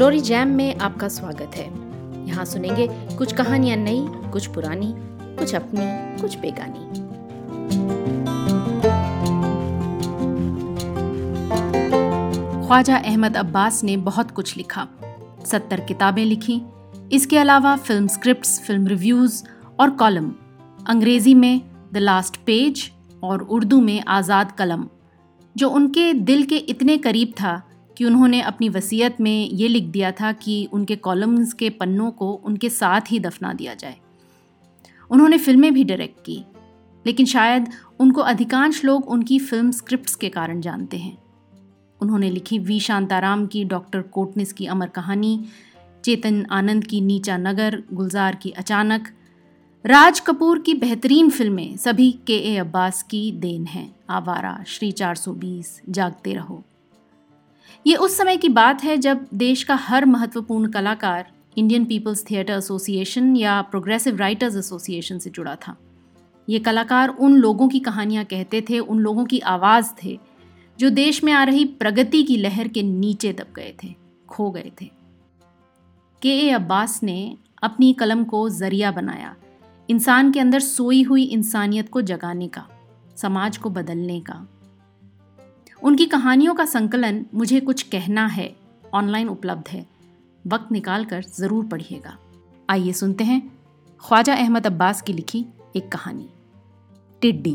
Story jam में आपका स्वागत है। यहाँ सुनेंगे कुछ कहानियाँ नई, कुछ पुरानी, कुछ अपनी, कुछ बेगानी। ख्वाजा अहमद अब्बास ने बहुत कुछ लिखा, 70 किताबें लिखी। इसके अलावा फिल्म स्क्रिप्ट्स, फिल्म रिव्यूज़ और कॉलम, अंग्रेज़ी में द लास्ट पेज और उर्दू में आज़ाद कलम, जो उनके दिल के इतने करीब था कि उन्होंने अपनी वसीयत में ये लिख दिया था कि उनके कॉलम्स के पन्नों को उनके साथ ही दफना दिया जाए। उन्होंने फिल्में भी डायरेक्ट की, लेकिन शायद उनको अधिकांश लोग उनकी फिल्म स्क्रिप्ट्स के कारण जानते हैं। उन्होंने लिखी वी शांताराम की डॉक्टर कोटनिस की अमर कहानी, चेतन आनंद की नीचा नगर, गुलजार की अचानक। राज कपूर की बेहतरीन फिल्में सभी के.ए. अब्बास की देन हैं, आवारा, श्री 420, जागते रहो। ये उस समय की बात है जब देश का हर महत्वपूर्ण कलाकार इंडियन पीपल्स थिएटर एसोसिएशन या प्रोग्रेसिव राइटर्स एसोसिएशन से जुड़ा था। ये कलाकार उन लोगों की कहानियाँ कहते थे, उन लोगों की आवाज़ थे जो देश में आ रही प्रगति की लहर के नीचे दब गए थे, खो गए थे। के.ए. अब्बास ने अपनी कलम को जरिया बनाया इंसान के अंदर सोई हुई इंसानियत को जगाने का, समाज को बदलने का। उनकी कहानियों का संकलन मुझे कुछ कहना है ऑनलाइन उपलब्ध है, वक्त निकाल कर ज़रूर पढ़िएगा। आइए सुनते हैं ख्वाजा अहमद अब्बास की लिखी एक कहानी, टिड्डी।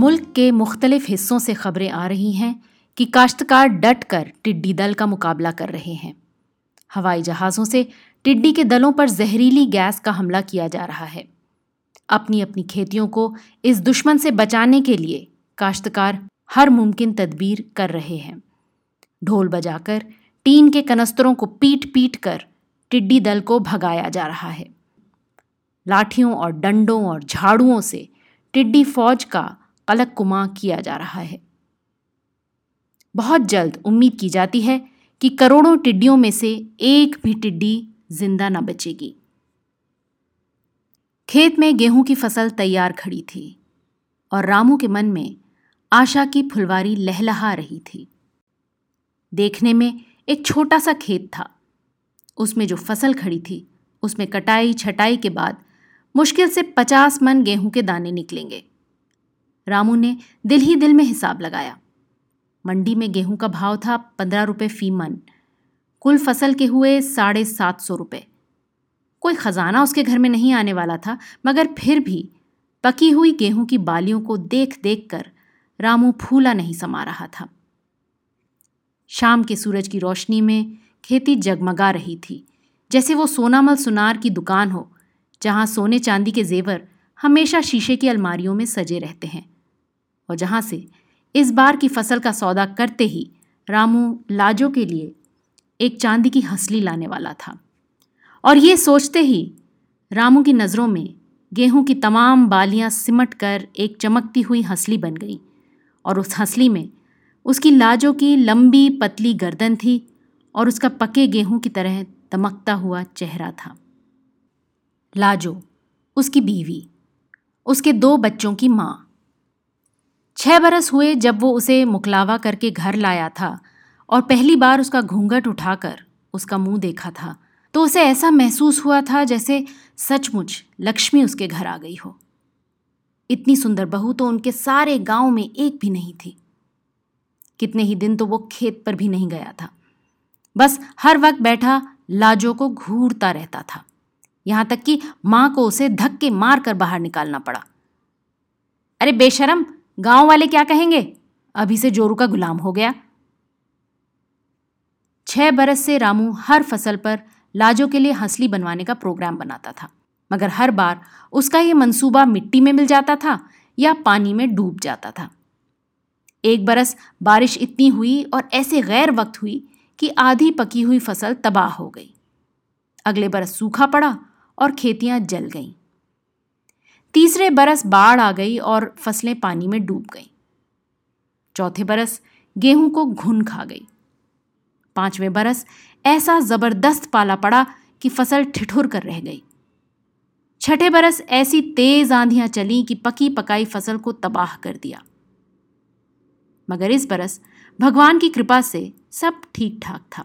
मुल्क के मुख्तलिफ हिस्सों से खबरें आ रही हैं कि काश्तकार डट कर टिड्डी दल का मुकाबला कर रहे हैं। हवाई जहाज़ों से टिड्डी के दलों पर जहरीली गैस का हमला किया जा रहा है। अपनी अपनी खेतियों को इस दुश्मन से बचाने के लिए काश्तकार हर मुमकिन तदबीर कर रहे हैं। ढोल बजाकर, टीन के कनस्तरों को पीट पीट कर टिड्डी दल को भगाया जा रहा है। लाठियों और डंडों और झाड़ुओं से टिड्डी फौज का अलग कुमा किया जा रहा है। बहुत जल्द उम्मीद की जाती है कि करोड़ों टिड्डियों में से एक भी टिड्डी जिंदा न बचेगी। खेत में गेहूं की फसल तैयार खड़ी थी और रामू के मन में आशा की फुलवारी लहलहा रही थी। देखने में एक छोटा सा खेत था। उसमें जो फसल खड़ी थी उसमें कटाई छटाई के बाद मुश्किल से 50 मन गेहूं के दाने निकलेंगे। रामू ने दिल ही दिल में हिसाब लगाया। मंडी में गेहूं का भाव था 15 रुपये फी मन। कुल फसल के हुए 750 रुपये। कोई खजाना उसके घर में नहीं आने वाला था, मगर फिर भी पकी हुई गेहूं की बालियों को देख देख कर रामू फूला नहीं समा रहा था। शाम के सूरज की रोशनी में खेती जगमगा रही थी, जैसे वो सोनामल सुनार की दुकान हो जहाँ सोने चांदी के जेवर हमेशा शीशे की अलमारियों में सजे रहते हैं, और जहाँ से इस बार की फसल का सौदा करते ही रामू लाजो के लिए एक चांदी की हंसली लाने वाला था। और ये सोचते ही रामू की नज़रों में गेहूं की तमाम बालियां सिमट कर एक चमकती हुई हंसली बन गई, और उस हंसली में उसकी लाजों की लंबी पतली गर्दन थी और उसका पके गेहूं की तरह दमकता हुआ चेहरा था। लाजो, उसकी बीवी, उसके 2 बच्चों की माँ। 6 बरस हुए जब वो उसे मुकलावा करके घर लाया था और पहली बार उसका घूंघट उठाकर उसका मुंह देखा था, तो उसे ऐसा महसूस हुआ था जैसे सचमुच लक्ष्मी उसके घर आ गई हो। इतनी सुंदर बहू तो उनके सारे गांव में एक भी नहीं थी। कितने ही दिन तो वो खेत पर भी नहीं गया था, बस हर वक्त बैठा लाजो को घूरता रहता था, यहाँ तक कि माँ को उसे धक्के मार कर बाहर निकालना पड़ा। अरे बेशरम, गांव वाले क्या कहेंगे, अभी से जोरू का गुलाम हो गया। 6 बरस से रामू हर फसल पर लाजो के लिए हंसली बनवाने का प्रोग्राम बनाता था, मगर हर बार उसका ये मंसूबा मिट्टी में मिल जाता था या पानी में डूब जाता था। 1 बरस बारिश इतनी हुई और ऐसे गैर वक्त हुई कि आधी पकी हुई फसल तबाह हो गई। अगले बरस सूखा पड़ा और खेतियां जल गईं। 3रे बरस बाढ़ आ गई और फसलें पानी में डूब गईं। 4थे बरस गेहूं को घुन खा गई। 5वें बरस ऐसा ज़बरदस्त पाला पड़ा कि फसल ठिठुर कर रह गई। 6ठे बरस ऐसी तेज़ आंधियां चलीं कि पकी पकाई फसल को तबाह कर दिया। मगर इस बरस भगवान की कृपा से सब ठीक ठाक था।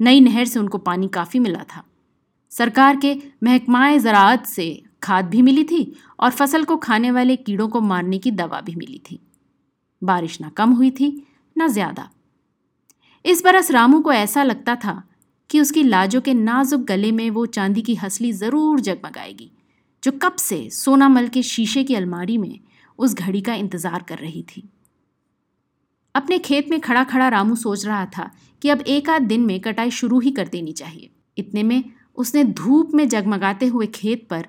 नई नहर से उनको पानी काफ़ी मिला था। सरकार के महकमाए ज़राअत से खाद भी मिली थी और फसल को खाने वाले कीड़ों को मारने की दवा भी मिली थी। बारिश ना कम हुई थी ना ज़्यादा। इस बरस रामू को ऐसा लगता था कि उसकी लाजों के नाजुक गले में वो चांदी की हंसली ज़रूर जगमगाएगी जो कब से सोनामल के शीशे की अलमारी में उस घड़ी का इंतज़ार कर रही थी। अपने खेत में खड़ा खड़ा रामू सोच रहा था कि अब एक आध दिन में कटाई शुरू ही कर देनी चाहिए। इतने में उसने धूप में जगमगाते हुए खेत पर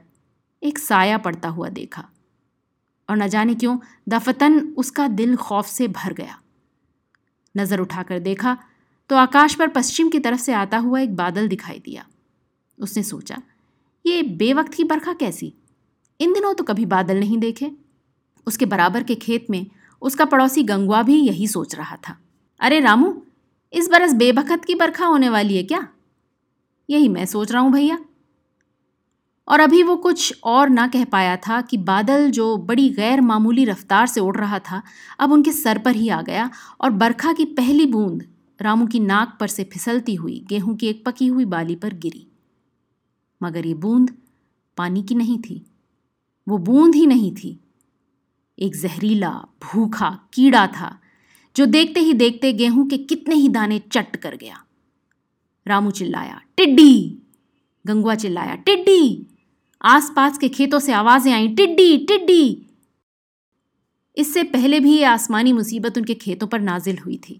एक साया पड़ता हुआ देखा और न जाने क्यों दफतन उसका दिल खौफ से भर गया। नज़र उठाकर देखा तो आकाश पर पश्चिम की तरफ से आता हुआ एक बादल दिखाई दिया। उसने सोचा, ये बेवक्त की बरखा कैसी, इन दिनों तो कभी बादल नहीं देखे। उसके बराबर के खेत में उसका पड़ोसी गंगुआ भी यही सोच रहा था। अरे रामू, इस बरस बेबखत की बरखा होने वाली है क्या? यही मैं सोच रहा हूँ भैया। और अभी वो कुछ और ना कह पाया था कि बादल जो बड़ी गैर मामूली रफ्तार से उड़ रहा था अब उनके सर पर ही आ गया और बरखा की पहली बूंद रामू की नाक पर से फिसलती हुई गेहूं की एक पकी हुई बाली पर गिरी। मगर ये बूंद पानी की नहीं थी, वो बूंद ही नहीं थी, एक जहरीला भूखा कीड़ा था जो देखते ही देखते गेहूं के कितने ही दाने चट कर गया। रामू चिल्लाया, टिड्डी। गंगुआ चिल्लाया, टिड्डी। आसपास के खेतों से आवाजें आईं, टिड्डी टिड्डी। इससे पहले भी ये आसमानी मुसीबत उनके खेतों पर नाजिल हुई थी।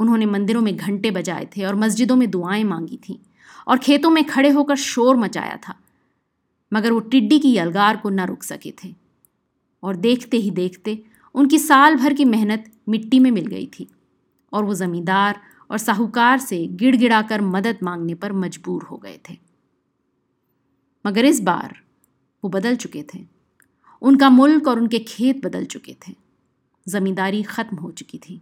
उन्होंने मंदिरों में घंटे बजाए थे और मस्जिदों में दुआएं मांगी थीं और खेतों में खड़े होकर शोर मचाया था, मगर वो टिड्डी की यलगार को न रुक सके थे। और देखते ही देखते उनकी साल भर की मेहनत मिट्टी में मिल गई थी और वो ज़मींदार और साहूकार से गिड़गिड़ाकर मदद मांगने पर मजबूर हो गए थे। मगर इस बार वो बदल चुके थे। उनका मुल्क और उनके खेत बदल चुके थे। ज़मींदारी ख़त्म हो चुकी थी।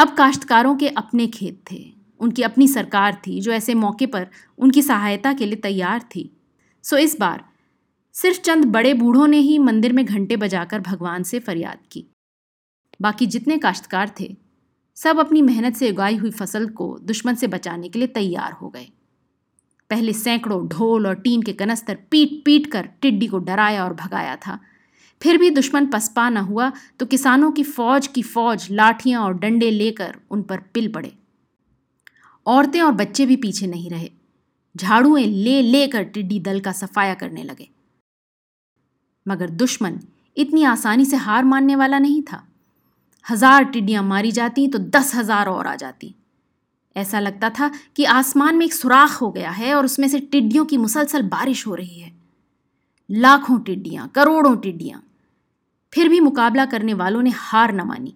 अब काश्तकारों के अपने खेत थे, उनकी अपनी सरकार थी जो ऐसे मौके पर उनकी सहायता के लिए तैयार थी। सो इस बार सिर्फ चंद बड़े बूढ़ों ने ही मंदिर में घंटे बजाकर भगवान से फरियाद की। बाकी जितने काश्तकार थे सब अपनी मेहनत से उगाई हुई फसल को दुश्मन से बचाने के लिए तैयार हो गए। पहले सैकड़ों ढोल और टीन के कनस्तर पीट पीट कर टिड्डी को डराया और भगाया था। फिर भी दुश्मन पसपा न हुआ तो किसानों की फौज लाठियां और डंडे लेकर उन पर पिल पड़े। औरतें और बच्चे भी पीछे नहीं रहे। झाड़ुएं ले लेकर टिड्डी दल का सफाया करने लगे। मगर दुश्मन इतनी आसानी से हार मानने वाला नहीं था। 1000 टिड्डियां मारी जाती तो 10,000 और आ जाती। ऐसा लगता था कि आसमान में एक सुराख हो गया है और उसमें से टिड्डियों की मुसलसल बारिश हो रही है। लाखों टिड्डियां, करोड़ों टिड्डियां। फिर भी मुकाबला करने वालों ने हार न मानी।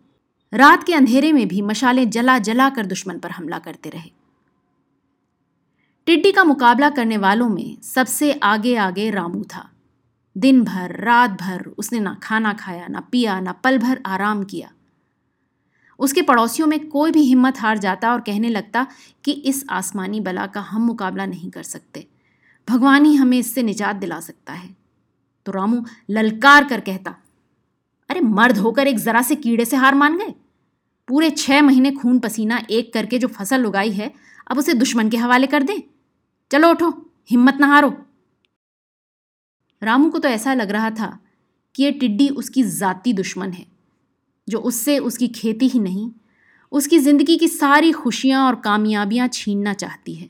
रात के अंधेरे में भी मशालें जला जला कर दुश्मन पर हमला करते रहे। टिड्डी का मुकाबला करने वालों में सबसे आगे आगे रामू था। दिन भर रात भर उसने ना खाना खाया, ना पिया, ना पल भर आराम किया। उसके पड़ोसियों में कोई भी हिम्मत हार जाता और कहने लगता कि इस आसमानी बला का हम मुकाबला नहीं कर सकते, भगवान ही हमें इससे निजात दिला सकता है। तो रामू ललकार कर कहता, अरे मर्द होकर एक ज़रा से कीड़े से हार मान गए? पूरे 6 महीने खून पसीना एक करके जो फसल उगाई है अब उसे दुश्मन के हवाले कर दें? चलो उठो, हिम्मत ना हारो। रामू को तो ऐसा लग रहा था कि ये टिड्डी उसकी ज़ाती दुश्मन है जो उससे उसकी खेती ही नहीं, उसकी ज़िंदगी की सारी खुशियाँ और कामयाबियाँ छीनना चाहती है।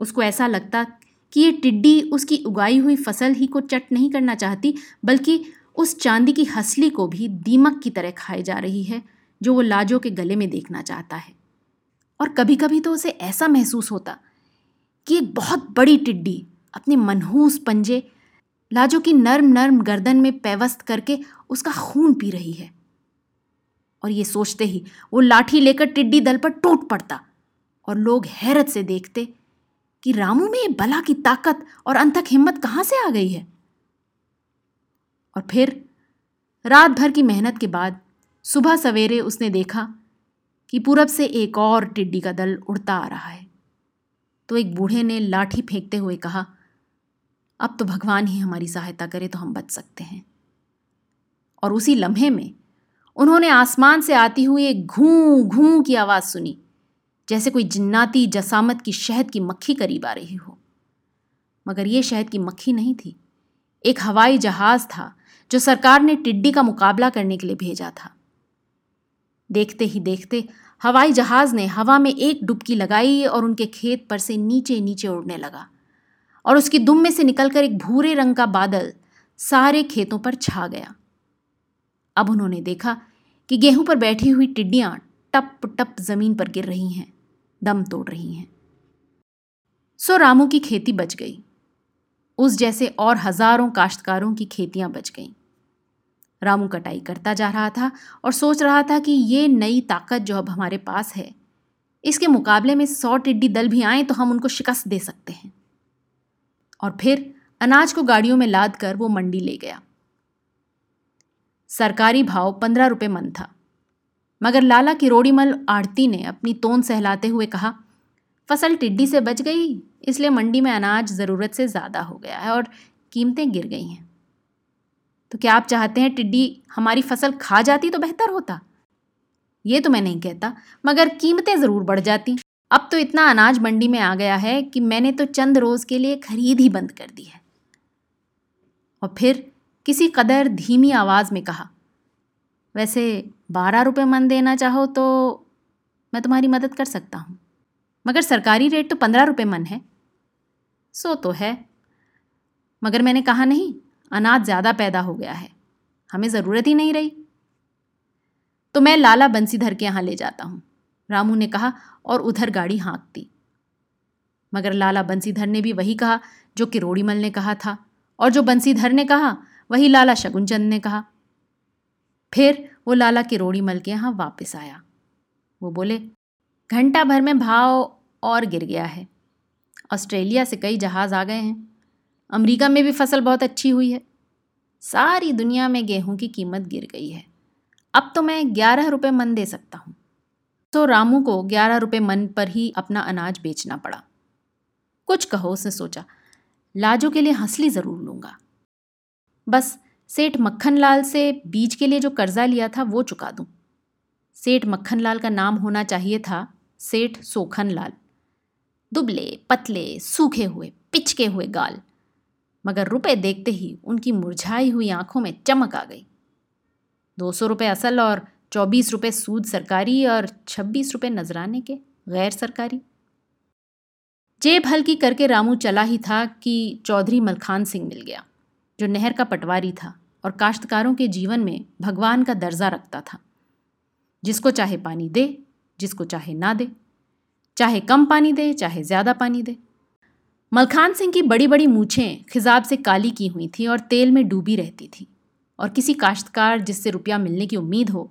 उसको ऐसा लगता कि ये टिड्डी उसकी उगाई हुई फसल ही को चट नहीं करना चाहती, बल्कि उस चांदी की हंसली को भी दीमक की तरह खाए जा रही है जो वो लाजों के गले में देखना चाहता है। और कभी कभी तो उसे ऐसा महसूस होता कि एक बहुत बड़ी टिड्डी अपने मनहूस पंजे लाजों की नर्म नर्म गर्दन में पैवस्त करके उसका खून पी रही है। और ये सोचते ही वो लाठी लेकर टिड्डी दल पर टूट पड़ता और लोग हैरत से देखते कि रामू में ये बला की ताकत और अनथक हिम्मत कहाँ से आ गई है। और फिर रात भर की मेहनत के बाद सुबह सवेरे उसने देखा कि पूरब से एक और टिड्डी का दल उड़ता आ रहा है। तो एक बूढ़े ने लाठी फेंकते हुए कहा, अब तो भगवान ही हमारी सहायता करे तो हम बच सकते हैं। और उसी लम्हे में उन्होंने आसमान से आती हुई एक घूं घूं की आवाज़ सुनी, जैसे कोई जिन्नाती जसामत की शहद की मक्खी करीब आ रही हो। मगर ये शहद की मक्खी नहीं थी, एक हवाई जहाज़ था जो सरकार ने टिड्डी का मुकाबला करने के लिए भेजा था। देखते ही देखते हवाई जहाज़ ने हवा में एक डुबकी लगाई और उनके खेत पर से नीचे नीचे उड़ने लगा, और उसकी दुम में से निकलकर एक भूरे रंग का बादल सारे खेतों पर छा गया। अब उन्होंने देखा कि गेहूं पर बैठी हुई टिड्डियां टप टप जमीन पर गिर रही हैं, दम तोड़ रही हैं। सो रामू की खेती बच गई, उस जैसे और हजारों काश्तकारों की खेतियां बच गईं। रामू कटाई करता जा रहा था और सोच रहा था कि ये नई ताकत जो अब हमारे पास है, इसके मुकाबले में 100 टिड्डी दल भी आएँ तो हम उनको शिकस्त दे सकते हैं। और फिर अनाज को गाड़ियों में लाद कर वो मंडी ले गया। सरकारी भाव 15 रुपये मन था, मगर लाला किरोड़ीमल आड़ती ने अपनी तोन सहलाते हुए कहा, फसल टिड्डी से बच गई इसलिए मंडी में अनाज ज़रूरत से ज़्यादा हो गया है और कीमतें गिर गई हैं। तो क्या आप चाहते हैं टिड्डी हमारी फसल खा जाती तो बेहतर होता? ये तो मैं नहीं कहता, मगर कीमतें ज़रूर बढ़ जाती। अब तो इतना अनाज मंडी में आ गया है कि मैंने तो चंद रोज़ के लिए खरीद ही बंद कर दी है। और फिर किसी कदर धीमी आवाज़ में कहा, वैसे 12 रुपये मन देना चाहो तो मैं तुम्हारी मदद कर सकता हूँ, मगर सरकारी रेट तो 15 रुपये मन है। सो तो है, मगर मैंने कहा नहीं, अनाज ज़्यादा पैदा हो गया है, हमें ज़रूरत ही नहीं रही, तो मैं लाला बंसीधर के यहाँ ले जाता हूँ, रामू ने कहा, और उधर गाड़ी हाँकती। मगर लाला बंसीधर ने भी वही कहा जो किरोड़ीमल ने कहा था, और जो बंसीधर ने कहा वही लाला शगुनचंद ने कहा। फिर वो लाला किरोड़ीमल के यहाँ वापस आया। वो बोले, घंटा भर में भाव और गिर गया है। ऑस्ट्रेलिया से कई जहाज़ आ गए हैं, अमेरिका में भी फसल बहुत अच्छी हुई है, सारी दुनिया में गेहूं की कीमत गिर गई है। अब तो मैं 11 रुपये मन दे सकता हूँ। तो रामू को 11 रुपये मन पर ही अपना अनाज बेचना पड़ा। कुछ कहो, उसने सोचा, लाजो के लिए हंसली ज़रूर लूँगा, बस सेठ मक्खन लाल से बीज के लिए जो कर्जा लिया था वो चुका दूँ। सेठ मक्खन लाल का नाम होना चाहिए था सेठ सोखन लाल। दुबले पतले सूखे हुए पिचके हुए गाल, मगर रुपए देखते ही उनकी मुरझाई हुई आंखों में चमक आ गई। 200 रुपये असल और 24 रुपये सूद सरकारी और 26 रुपये नजराने के गैर सरकारी। जेब हल्की करके रामू चला ही था कि चौधरी मलखान सिंह मिल गया, जो नहर का पटवारी था और काश्तकारों के जीवन में भगवान का दर्जा रखता था। जिसको चाहे पानी दे, जिसको चाहे ना दे, चाहे कम पानी दे चाहे ज़्यादा पानी दे। मलखान सिंह की बड़ी बड़ी मूछें खिजाब से काली की हुई थी और तेल में डूबी रहती थी, और किसी काश्तकार जिससे रुपया मिलने की उम्मीद हो,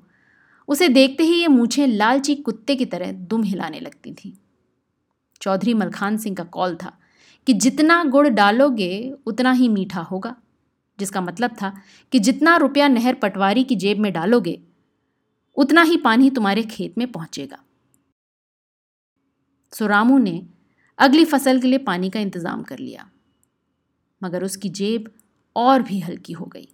उसे देखते ही ये मूछें लालची कुत्ते की तरह दुम हिलाने लगती थीं। चौधरी मलखान सिंह का कॉल था कि जितना गुड़ डालोगे उतना ही मीठा होगा, जिसका मतलब था कि जितना रुपया नहर पटवारी की जेब में डालोगे उतना ही पानी तुम्हारे खेत में पहुंचेगा। सो रामू ने अगली फसल के लिए पानी का इंतज़ाम कर लिया, मगर उसकी जेब और भी हल्की हो गई।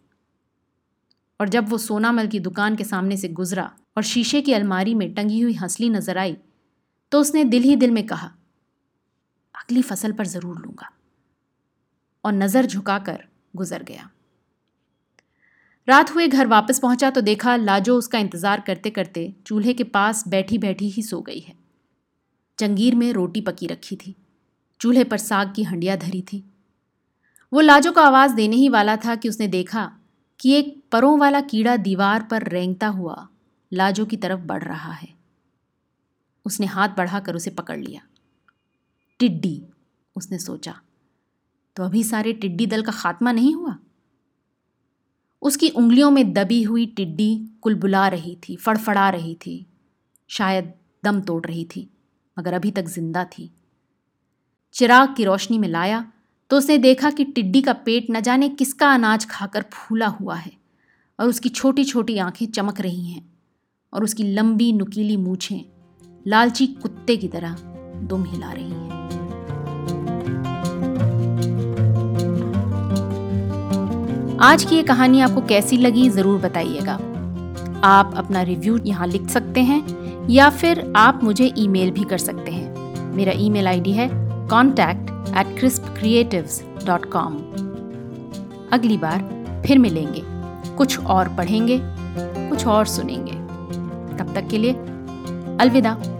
और जब वो सोनामल की दुकान के सामने से गुजरा और शीशे की अलमारी में टंगी हुई हंसली नजर आई, तो उसने दिल ही दिल में कहा, अगली फसल पर ज़रूर लूँगा, और नज़र झुकाकर गुजर गया। रात हुए घर वापस पहुंचा तो देखा लाजो उसका इंतज़ार करते करते चूल्हे के पास बैठी बैठी ही सो गई है। जंगीर में रोटी पकी रखी थी, चूल्हे पर साग की हंडिया धरी थी। वो लाजो का आवाज़ देने ही वाला था कि उसने देखा कि एक परों वाला कीड़ा दीवार पर रेंगता हुआ लाजो की तरफ बढ़ रहा है। उसने हाथ बढ़ाकर उसे पकड़ लिया। टिड्डी, उसने सोचा, तो अभी सारे टिड्डी दल का खात्मा नहीं हुआ? उसकी उंगलियों में दबी हुई टिड्डी कुलबुला रही थी, फड़फड़ा रही थी, शायद दम तोड़ रही थी, मगर अभी तक जिंदा थी। चिराग की रोशनी में लाया तो उसने देखा कि टिड्डी का पेट न जाने किसका अनाज खाकर फूला हुआ है, और उसकी छोटी छोटी आंखें चमक रही हैं, और उसकी लंबी नुकीली मूछें लालची कुत्ते की तरह दुम हिला रही हैं। आज की ये कहानी आपको कैसी लगी ज़रूर बताइएगा। आप अपना रिव्यू यहाँ लिख सकते हैं या फिर आप मुझे ईमेल भी कर सकते हैं। मेरा ईमेल आईडी है contact@crispcreatives.com। अगली बार फिर मिलेंगे, कुछ और पढ़ेंगे, कुछ और सुनेंगे। तब तक के लिए अलविदा।